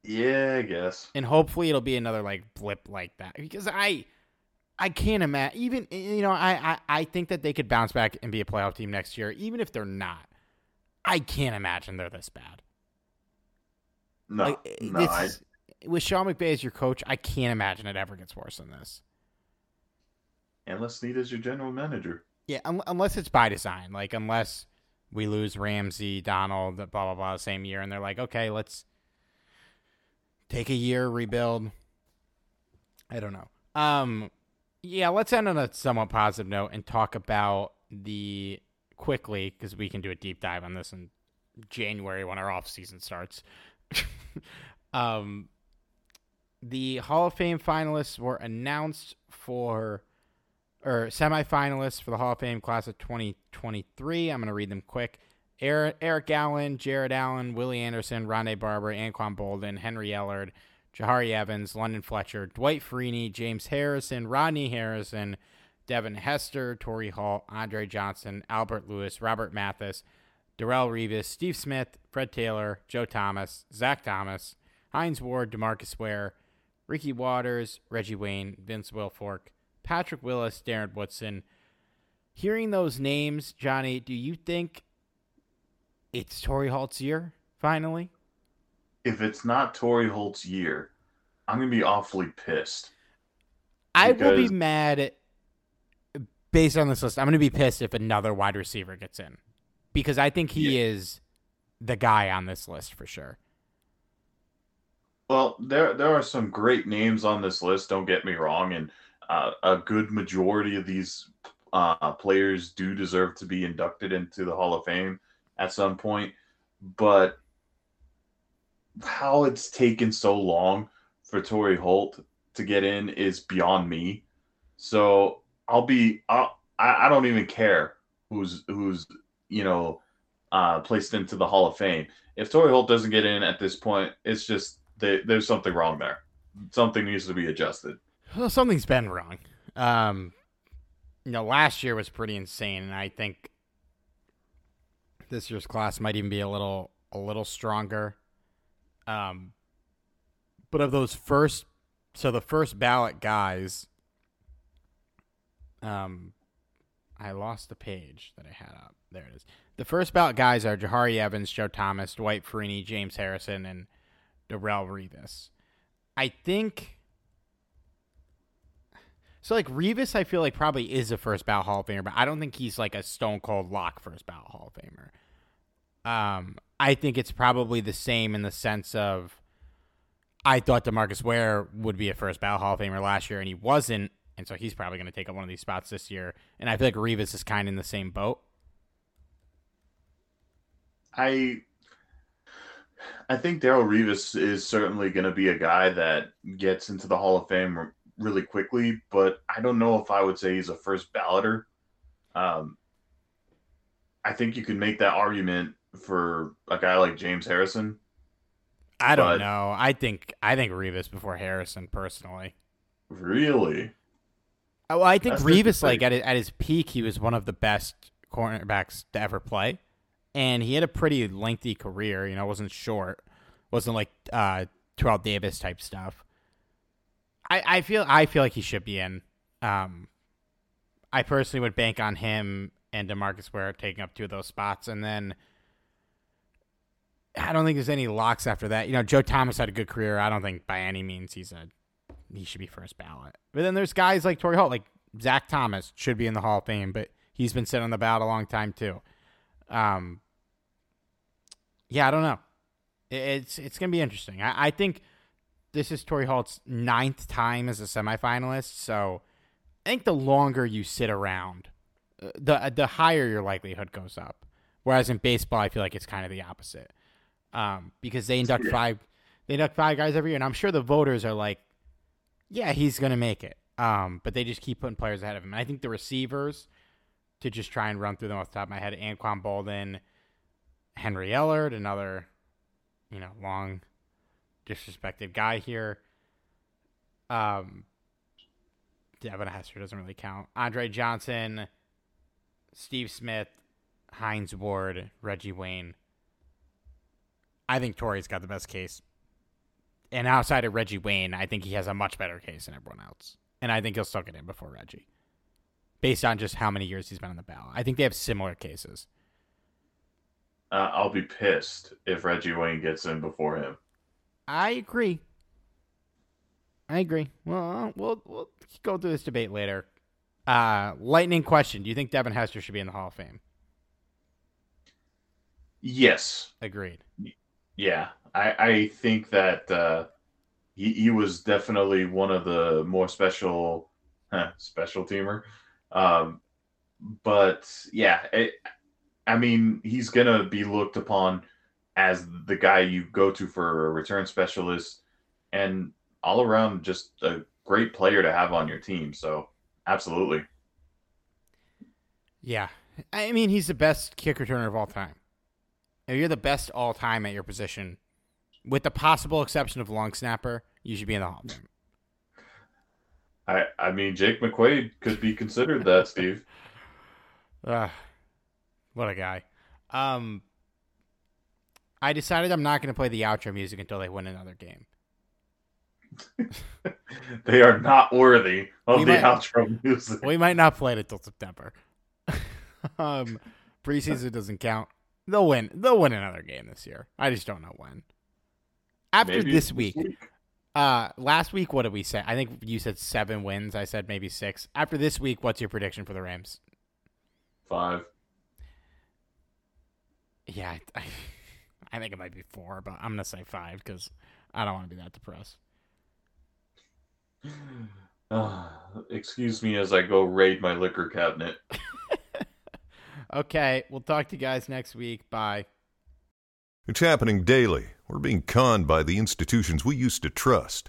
Yeah, I guess. And hopefully it'll be another, like, blip like that. Because I I can't imagine – even – you know, I, I, I think that they could bounce back and be a playoff team next year, even if they're not. I can't imagine they're this bad. No, like, no. This I... is, with Sean McVay as your coach, I can't imagine it ever gets worse than this. Unless Snead is your general manager. Yeah, un- unless it's by design. Like, unless we lose Ramsey, Donald, blah, blah, blah, the same year, and they're like, okay, let's take a year, rebuild. I don't know. Um, yeah, let's end on a somewhat positive note and talk about the... quickly, because we can do a deep dive on this in January when our off season starts. um, the Hall of Fame finalists were announced for, or semifinalists for the Hall of Fame class of twenty twenty-three. I'm going to read them quick. Eric, Eric Allen, Jared Allen, Willie Anderson, Rondé Barber, Anquan Boldin, Henry Ellard, Jahari Evans, London Fletcher, Dwight Freeney, James Harrison, Rodney Harrison, Devin Hester, Torrey Holt, Andre Johnson, Albert Lewis, Robert Mathis, Darrell Revis, Steve Smith, Fred Taylor, Joe Thomas, Zach Thomas, Hines Ward, DeMarcus Ware, Ricky Waters, Reggie Wayne, Vince Wilfork, Patrick Willis, Darren Woodson. Hearing those names, Johnny, do you think it's Torrey Holt's year, finally? If it's not Torrey Holt's year, I'm going to be awfully pissed. I because... will be mad at Based on this list, I'm going to be pissed if another wide receiver gets in, because I think he yeah. is the guy on this list for sure. Well, there there are some great names on this list, don't get me wrong, and uh, a good majority of these uh, players do deserve to be inducted into the Hall of Fame at some point, but how it's taken so long for Torrey Holt to get in is beyond me. So... I'll be. I'll, I don't even care who's who's you know uh, placed into the Hall of Fame. If Torrey Holt doesn't get in at this point, it's just they, there's something wrong there. Something needs to be adjusted. Well, something's been wrong. Um, you know, last year was pretty insane, and I think this year's class might even be a little a little stronger. Um, but of those first, so the first ballot guys. Um, I lost the page that I had up. There it is. The first ballot guys are Jahari Evans, Joe Thomas, Dwight Freeney, James Harrison, and Darrell Revis. I think so. Like Revis, I feel like probably is a first ballot Hall of Famer, but I don't think he's like a stone cold lock first ballot Hall of Famer. Um, I think it's probably the same in the sense of I thought DeMarcus Ware would be a first ballot Hall of Famer last year, and he wasn't. And so he's probably going to take up one of these spots this year. And I feel like Revis is kind of in the same boat. I I think Darrell Revis is certainly going to be a guy that gets into the Hall of Fame really quickly, but I don't know if I would say he's a first balloter. Um, I think you can make that argument for a guy like James Harrison. I don't know. I think I think Revis before Harrison personally. Really? Oh, I think That's Revis, like at his, at his peak, he was one of the best cornerbacks to ever play. And he had a pretty lengthy career, you know, wasn't short, wasn't like uh, Terrell Davis type stuff. I, I feel I feel like he should be in. Um, I personally would bank on him and DeMarcus Ware taking up two of those spots, and then I don't think there's any locks after that. You know, Joe Thomas had a good career. I don't think by any means he's a he should be first ballot. But then there's guys like Torrey Holt, like Zach Thomas should be in the Hall of Fame, but he's been sitting on the ballot a long time too. Um. Yeah, I don't know. It's it's gonna be interesting. I, I think this is Torrey Holt's ninth time as a semifinalist. So I think the longer you sit around, the the higher your likelihood goes up. Whereas in baseball, I feel like it's kind of the opposite, um, because they induct yeah. five they induct five guys every year, and I'm sure the voters are like, yeah, he's gonna make it. Um, but they just keep putting players ahead of him. And I think the receivers. To just try and run through them off the top of my head, Anquan Boldin, Henry Ellard, another, you know, long, disrespected guy here. Um, Devin Hester doesn't really count. Andre Johnson, Steve Smith, Hines Ward, Reggie Wayne. I think Torrey's got the best case. And outside of Reggie Wayne, I think he has a much better case than everyone else. And I think he'll still get in before Reggie. Based on just how many years he's been on the ballot. I think they have similar cases. Uh, I'll be pissed if Reggie Wayne gets in before him. I agree. I agree. Well, we'll, we'll go through this debate later. Uh, lightning question. Do you think Devin Hester should be in the Hall of Fame? Yes. Agreed. Yeah. I, I think that uh, he, he was definitely one of the more special, huh, special teamer. Um, but yeah, it, I mean, he's going to be looked upon as the guy you go to for a return specialist and all around just a great player to have on your team. So absolutely. Yeah. I mean, he's the best kick returner of all time. If you're the best all time at your position, with the possible exception of long snapper, you should be in the Hall of Fame. I, I mean, Jake McQuaid could be considered that, Steve. Uh, what a guy. Um, I decided I'm not going to play the outro music until they win another game. They are not worthy of we the might, outro music. We might not play it until September. um, preseason doesn't count. They'll win. They'll win another game this year. I just don't know when. After Maybe this week. This week. Uh, last week, what did we say? I think you said seven wins. I said maybe six. After this week, what's your prediction for the Rams? Five. Yeah, I, I think it might be four, but I'm going to say five because I don't want to be that depressed. Uh, excuse me as I go raid my liquor cabinet. Okay, we'll talk to you guys next week. Bye. It's happening daily. We're being conned by the institutions we used to trust.